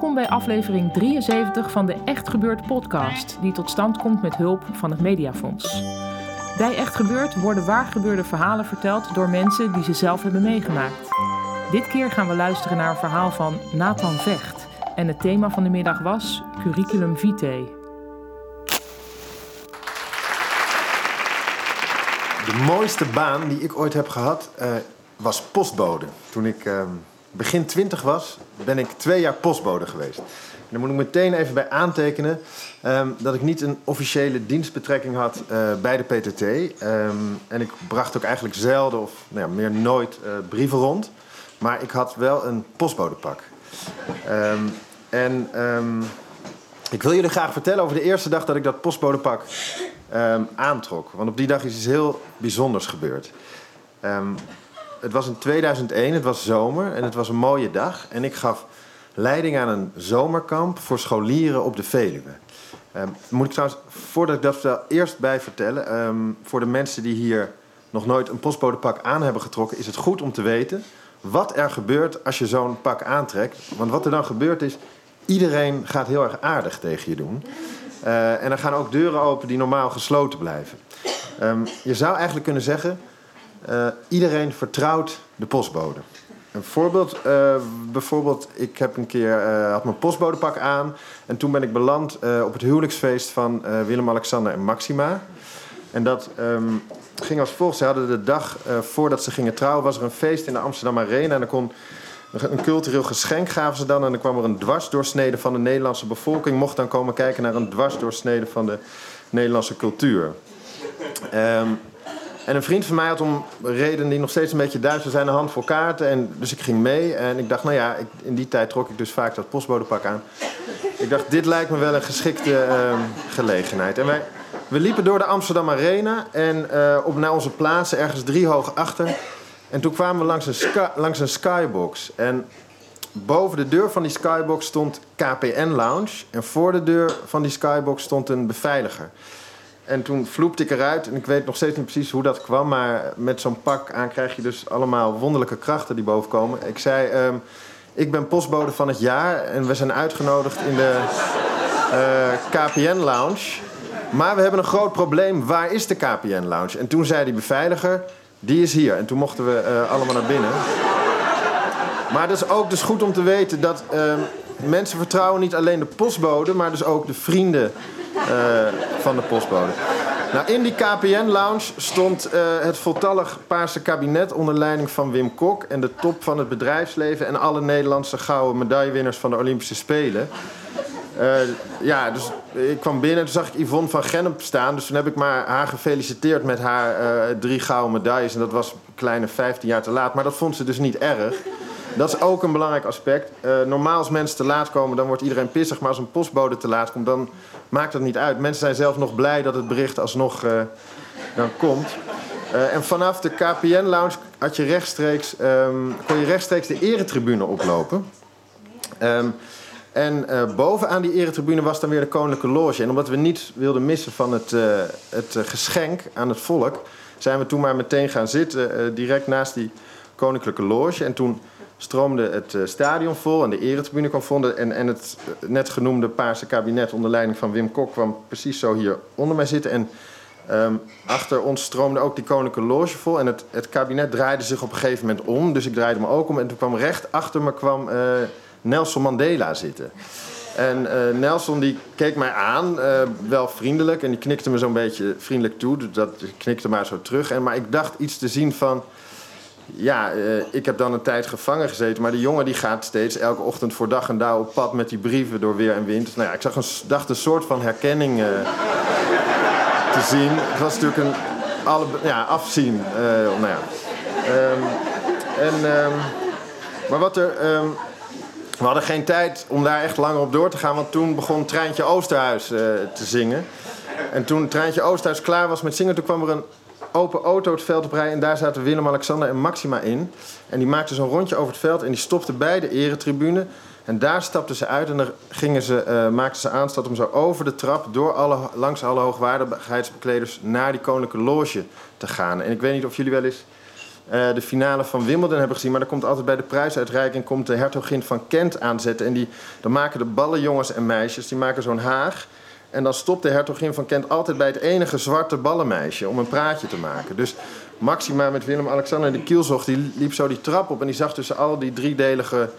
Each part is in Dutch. Welkom bij aflevering 73 van de Echt Gebeurd podcast, die tot stand komt met hulp van het Mediafonds. Bij Echt Gebeurd worden waargebeurde verhalen verteld door mensen die ze zelf hebben meegemaakt. Dit keer gaan we luisteren naar een verhaal van Nathan Vecht en het thema van de middag was Curriculum Vitae. De mooiste baan die ik ooit heb gehad was postbode. Toen ik begin 20 was, ben ik 2 jaar postbode geweest. En dan moet ik meteen even bij aantekenen dat ik niet een officiële dienstbetrekking had bij de PTT. En ik bracht ook eigenlijk zelden of meer nooit brieven rond. Maar ik had wel een postbodepak. Ik wil jullie graag vertellen over de eerste dag dat ik dat postbodepak aantrok. Want op die dag is iets heel bijzonders gebeurd. Het was in 2001, het was zomer en het was een mooie dag. En ik gaf leiding aan een zomerkamp voor scholieren op de Veluwe. Moet ik trouwens, voordat ik dat vertel, eerst bij vertellen. Voor de mensen die hier nog nooit een postbodepak aan hebben getrokken, is het goed om te weten wat er gebeurt als je zo'n pak aantrekt. Want wat er dan gebeurt is, iedereen gaat heel erg aardig tegen je doen. En er gaan ook deuren open die normaal gesloten blijven. Je zou eigenlijk kunnen zeggen, iedereen vertrouwt de postbode. Een voorbeeld, bijvoorbeeld, ik heb een keer had mijn postbodepak aan en toen ben ik beland op het huwelijksfeest van Willem-Alexander en Maxima. En dat ging als volgt. Ze hadden de dag voordat ze gingen trouwen, was er een feest in de Amsterdam Arena en er kon een cultureel geschenk gaven ze dan en dan kwam er een dwarsdoorsnede van de Nederlandse bevolking, mocht dan komen kijken naar een dwarsdoorsnede van de Nederlandse cultuur. En een vriend van mij had om redenen die nog steeds een beetje duister zijn een handvol kaarten. En dus ik ging mee en ik dacht, in die tijd trok ik dus vaak dat postbodepak aan. Ik dacht, dit lijkt me wel een geschikte gelegenheid. En we liepen door de Amsterdam Arena en naar onze plaatsen, ergens 3 hoog achter. En toen kwamen we langs een skybox. En boven de deur van die skybox stond KPN Lounge. En voor de deur van die skybox stond een beveiliger. En toen vloepte ik eruit. En ik weet nog steeds niet precies hoe dat kwam. Maar met zo'n pak aan krijg je dus allemaal wonderlijke krachten die boven komen. Ik zei, ik ben postbode van het jaar. En we zijn uitgenodigd in de KPN Lounge. Maar we hebben een groot probleem. Waar is de KPN Lounge? En toen zei die beveiliger, die is hier. En toen mochten we allemaal naar binnen. Maar dat is ook dus goed om te weten dat mensen vertrouwen niet alleen de postbode, maar dus ook de vrienden van de postbode. Nou, in die KPN-lounge stond het voltallig paarse kabinet onder leiding van Wim Kok en de top van het bedrijfsleven en alle Nederlandse gouden medaillewinners van de Olympische Spelen. Dus ik kwam binnen en toen zag ik Yvonne van Gennep staan. Dus toen heb ik maar haar gefeliciteerd met haar 3 gouden medailles. En dat was een kleine 15 jaar te laat. Maar dat vond ze dus niet erg. Dat is ook een belangrijk aspect. Normaal als mensen te laat komen, dan wordt iedereen pissig. Maar als een postbode te laat komt, dan maakt dat niet uit. Mensen zijn zelf nog blij dat het bericht alsnog dan komt. En vanaf de KPN-lounge kon je rechtstreeks de eretribune oplopen. En bovenaan die eretribune was dan weer de Koninklijke Loge. En omdat we niets wilden missen van het geschenk aan het volk, zijn we toen maar meteen gaan zitten, direct naast die Koninklijke Loge. En toen stroomde het stadion vol en de eretribune kwam vol. En het net genoemde paarse kabinet onder leiding van Wim Kok kwam precies zo hier onder mij zitten. En achter ons stroomde ook die Koninklijke Loge vol. En het kabinet draaide zich op een gegeven moment om. Dus ik draaide me ook om. En toen kwam recht achter me Nelson Mandela zitten. En Nelson die keek mij aan, wel vriendelijk. En die knikte me zo'n beetje vriendelijk toe. Dus dat knikte maar zo terug. Maar ik dacht iets te zien van, ik heb dan een tijd gevangen gezeten, maar die jongen die gaat steeds elke ochtend voor dag en dauw op pad met die brieven door weer en wind. Dus, ik zag dacht een soort van herkenning te zien. Het was natuurlijk een afzien. Maar wat er... We hadden geen tijd om daar echt langer op door te gaan, want toen begon Trijntje Oosterhuis te zingen. En toen Trijntje Oosterhuis klaar was met zingen, toen kwam er een open auto het veld op rijden en daar zaten Willem-Alexander en Maxima in. En die maakten zo'n rondje over het veld en die stopten bij de eretribune. En daar stapten ze uit en daar maakten ze aanstoot om zo over de trap langs alle hoogwaardigheidsbekleders naar die Koninklijke Loge te gaan. En ik weet niet of jullie wel eens de finale van Wimbledon hebben gezien. Maar daar komt altijd bij de prijsuitreiking komt de hertogin van Kent aanzetten. En dan maken de ballen jongens en meisjes, die maken zo'n haag. En dan stopt de hertogin van Kent altijd bij het enige zwarte ballenmeisje om een praatje te maken. Dus Maxima met Willem-Alexander in de kielzocht, die liep zo die trap op. En die zag tussen al die driedelige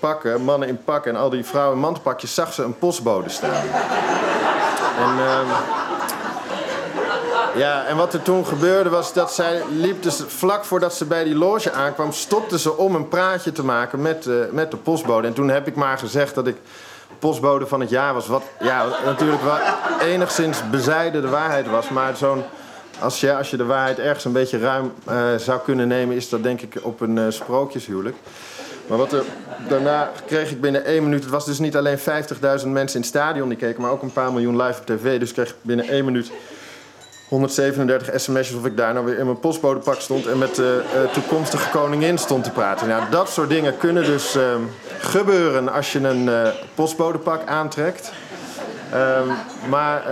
pakken, mannen in pak en al die vrouwen in mandpakjes, zag ze een postbode staan. En, ja, en wat er toen gebeurde was dat zij liep, dus vlak voordat ze bij die loge aankwam, stopte ze om een praatje te maken met de postbode. En toen heb ik maar gezegd dat ik postbode van het jaar was. Wat ja, natuurlijk wel enigszins bezijden de waarheid was. Maar zo'n, als je de waarheid ergens een beetje ruim zou kunnen nemen, is dat denk ik op een sprookjeshuwelijk. Maar wat er, daarna kreeg ik binnen 1 minuut... Het was dus niet alleen 50.000 mensen in het stadion die keken, maar ook een paar miljoen live op tv. Dus ik kreeg binnen 1 minuut 137 sms'jes of ik daar nou weer in mijn postbodepak stond en met de toekomstige koningin stond te praten. Nou, dat soort dingen kunnen dus gebeuren als je een postbodepak aantrekt. Maar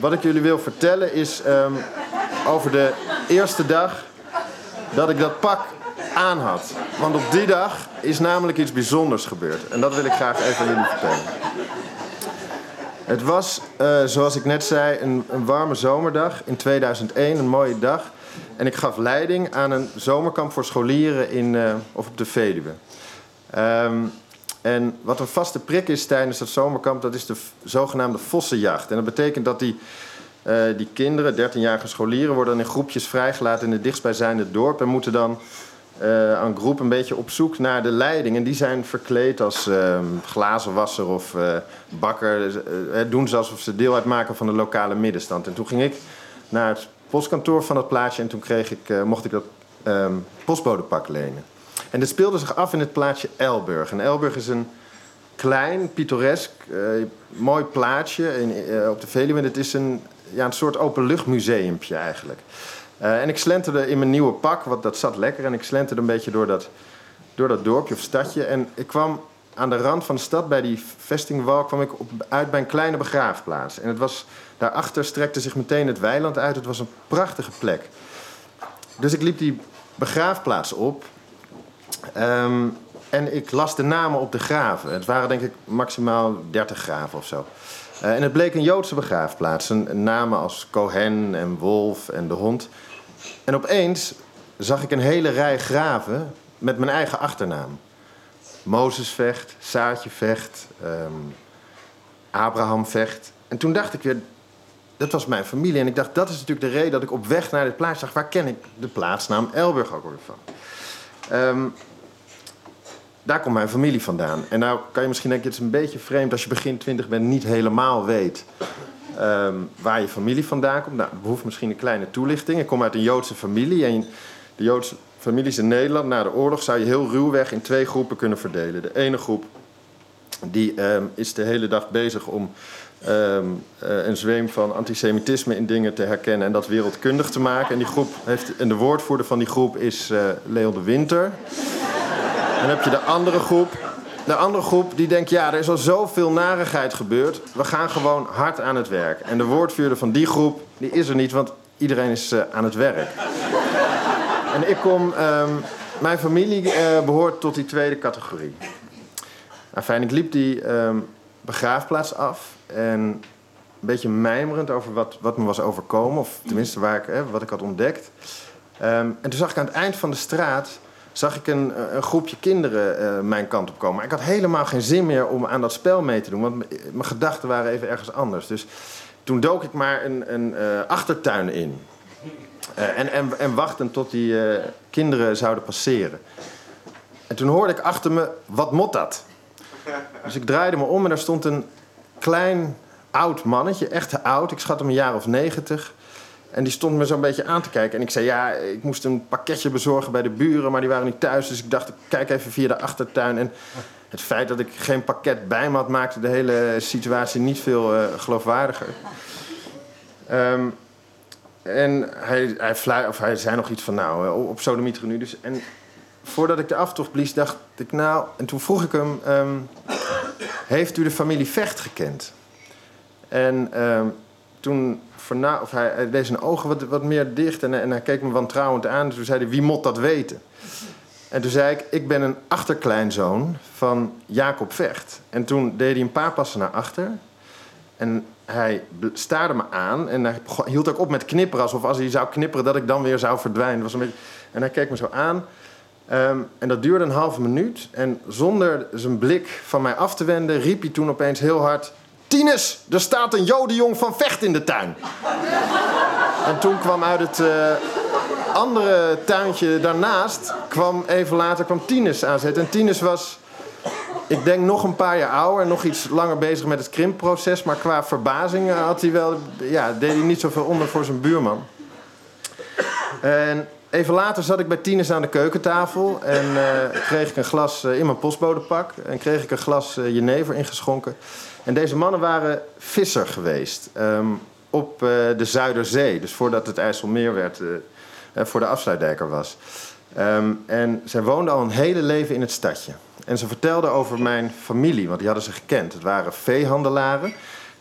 wat ik jullie wil vertellen is over de eerste dag dat ik dat pak aan had. Want op die dag is namelijk iets bijzonders gebeurd. En dat wil ik graag even aan jullie vertellen. Het was, zoals ik net zei, een warme zomerdag in 2001, een mooie dag. En ik gaf leiding aan een zomerkamp voor scholieren of op de Veluwe. En wat een vaste prik is tijdens dat zomerkamp, dat is de zogenaamde vossenjacht. En dat betekent dat die kinderen, 13-jarige scholieren, worden dan in groepjes vrijgelaten in het dichtstbijzijnde dorp en moeten dan aan groep een beetje op zoek naar de leiding. En die zijn verkleed als glazenwasser of bakker. Doen ze alsof ze deel uitmaken van de lokale middenstand. En toen ging ik naar het postkantoor van dat plaatsje en toen mocht ik dat postbodepak lenen. En dit speelde zich af in het plaatsje Elburg. En Elburg is een klein, pittoresk, mooi plaatsje op de Veluwe. En het is een soort openluchtmuseumpje eigenlijk. En ik slenterde in mijn nieuwe pak, want dat zat lekker. En ik slenterde een beetje door dat dorpje of stadje. En ik kwam aan de rand van de stad, bij die vestingwal, uit bij een kleine begraafplaats. En het was, daarachter strekte zich meteen het weiland uit. Het was een prachtige plek. Dus ik liep die begraafplaats op. En ik las de namen op de graven. Het waren denk ik maximaal 30 graven of zo. En het bleek een Joodse begraafplaats. Namen als Cohen en Wolf en de hond. En opeens zag ik een hele rij graven met mijn eigen achternaam. Mozes Vecht, Saartje Vecht, Abraham Vecht. En toen dacht ik weer, dat was mijn familie. En ik dacht, dat is natuurlijk de reden dat ik op weg naar dit plaats zag. Waar ken ik de plaatsnaam Elburg ook weer van? Daar komt mijn familie vandaan. En nou kan je misschien denken, het is een beetje vreemd als je begin 20 bent niet helemaal weet waar je familie vandaan komt. Nou, dat behoeft misschien een kleine toelichting. Ik kom uit een Joodse familie. En de Joodse families in Nederland na de oorlog zou je heel ruwweg in 2 groepen kunnen verdelen. De ene groep die is de hele dag bezig om een zweem van antisemitisme in dingen te herkennen en dat wereldkundig te maken. En die groep en de woordvoerder van die groep is Leon de Winter. Dan heb je de andere groep. De andere groep die denkt, ja, er is al zoveel narigheid gebeurd. We gaan gewoon hard aan het werk. En de woordvoerder van die groep, die is er niet, want iedereen is aan het werk. En ik kom... mijn familie behoort tot die tweede categorie. Enfin, ik liep die begraafplaats af. En een beetje mijmerend over wat me was overkomen. Of tenminste wat ik had ontdekt. En toen zag ik aan het eind van de straat zag ik een groepje kinderen mijn kant op komen. Maar ik had helemaal geen zin meer om aan dat spel mee te doen, want mijn gedachten waren even ergens anders. Dus toen dook ik maar een achtertuin in. En wachtend tot die kinderen zouden passeren. En toen hoorde ik achter me, wat mot dat? Dus ik draaide me om en daar stond een klein oud mannetje, echt oud. Ik schat hem een jaar of 90... En die stond me zo'n beetje aan te kijken. En ik zei, ja, ik moest een pakketje bezorgen bij de buren, maar die waren niet thuis. Dus ik dacht, ik kijk even via de achtertuin. En het feit dat ik geen pakket bij me had, maakte de hele situatie niet veel geloofwaardiger. En hij zei nog iets van, op sodemieter nu dus. En voordat ik de aftocht blies, dacht ik, en toen vroeg ik hem, heeft u de familie Vecht gekend? En toen hij deed zijn ogen wat meer dicht en hij keek me wantrouwend aan. En toen zei hij, wie moet dat weten? En toen zei ik, ik ben een achterkleinzoon van Jacob Vecht. En toen deed hij een paar passen naar achter. En hij staarde me aan en hij hield ook op met knipperen. Alsof als hij zou knipperen dat ik dan weer zou verdwijnen. Was een beetje... En hij keek me zo aan. En dat duurde een halve minuut. En zonder zijn blik van mij af te wenden riep hij toen opeens heel hard... Tines, er staat een jodenjong van Vecht in de tuin. En toen kwam uit het andere tuintje daarnaast... Even later kwam Tines aanzetten. En Tines was... Ik denk nog een paar jaar ouder en nog iets langer bezig met het krimpproces. Maar qua verbazing had hij wel, deed hij niet zoveel onder voor zijn buurman. En even later zat ik bij Tines aan de keukentafel. En kreeg ik een glas in mijn postbodepak. En kreeg ik een glas jenever ingeschonken. En deze mannen waren visser geweest. Op de Zuiderzee. Dus voordat het IJsselmeer werd. Voor de Afsluitdijker was. En zij woonden al een hele leven in het stadje. En ze vertelden over mijn familie, want die hadden ze gekend. Het waren veehandelaren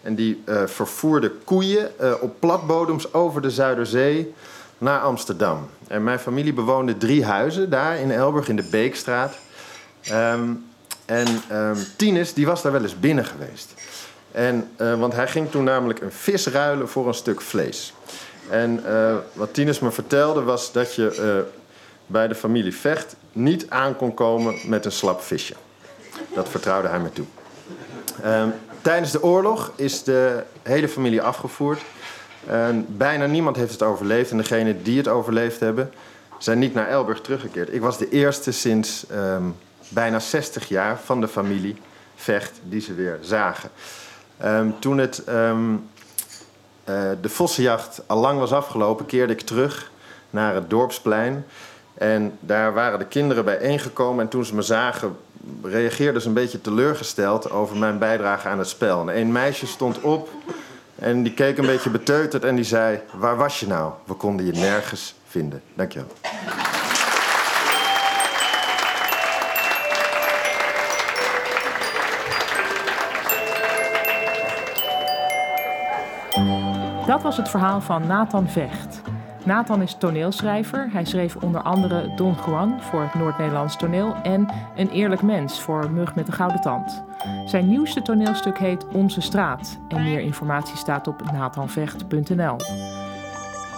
en die vervoerden koeien op platbodems over de Zuiderzee naar Amsterdam. En mijn familie bewoonde 3 huizen daar in Elburg, in de Beekstraat. Tines, die was daar wel eens binnen geweest. Want hij ging toen namelijk een vis ruilen voor een stuk vlees. En wat Tines me vertelde was dat je... bij de familie Vecht niet aan kon komen met een slap visje. Dat vertrouwde hij me toe. Tijdens de oorlog is de hele familie afgevoerd. Bijna niemand heeft het overleefd. En degenen die het overleefd hebben, zijn niet naar Elburg teruggekeerd. Ik was de eerste sinds bijna 60 jaar van de familie Vecht die ze weer zagen. Toen de vossenjacht allang was afgelopen, keerde ik terug naar het dorpsplein... En daar waren de kinderen bijeengekomen en toen ze me zagen... reageerden ze een beetje teleurgesteld over mijn bijdrage aan het spel. En één meisje stond op en die keek een beetje beteuterd en die zei... Waar was je nou? We konden je nergens vinden. Dankjewel. Dat was het verhaal van Nathan Vecht... Nathan is toneelschrijver. Hij schreef onder andere Don Juan voor het Noord-Nederlands toneel... en Een Eerlijk Mens voor Mug met de Gouden Tand. Zijn nieuwste toneelstuk heet Onze Straat. En meer informatie staat op NathanVecht.nl.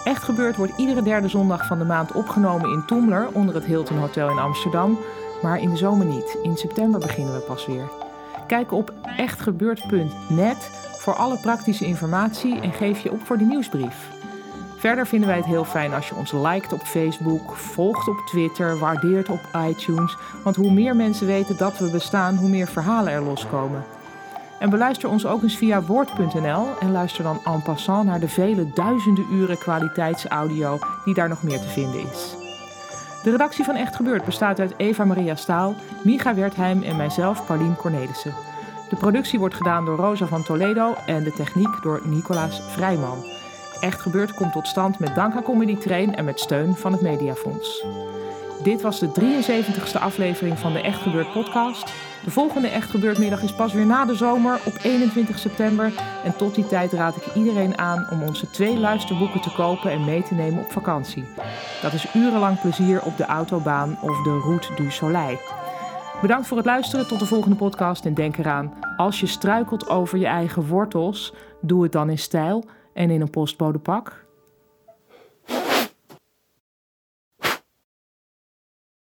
Echt Gebeurd wordt iedere derde zondag van de maand opgenomen in Toemler... onder het Hilton Hotel in Amsterdam. Maar in de zomer niet. In september beginnen we pas weer. Kijk op echtgebeurd.net voor alle praktische informatie... en geef je op voor de nieuwsbrief. Verder vinden wij het heel fijn als je ons liked op Facebook, volgt op Twitter, waardeert op iTunes. Want hoe meer mensen weten dat we bestaan, hoe meer verhalen er loskomen. En beluister ons ook eens via woord.nl en luister dan en passant naar de vele duizenden uren kwaliteitsaudio die daar nog meer te vinden is. De redactie van Echt Gebeurd bestaat uit Eva-Maria Staal, Micha Wertheim en mijzelf, Paulien Cornelissen. De productie wordt gedaan door Rosa van Toledo en de techniek door Nicolaas Vrijman. Echt Gebeurd komt tot stand met dank aan Comedy Train en met steun van het Mediafonds. Dit was de 73e aflevering van de Echt Gebeurd podcast. De volgende Echt Gebeurdmiddag is pas weer na de zomer op 21 september. En tot die tijd raad ik iedereen aan om onze 2 luisterboeken te kopen en mee te nemen op vakantie. Dat is urenlang plezier op de autobaan of de Route du Soleil. Bedankt voor het luisteren tot de volgende podcast en denk eraan... als je struikelt over je eigen wortels, doe het dan in stijl... en in een postbodepak...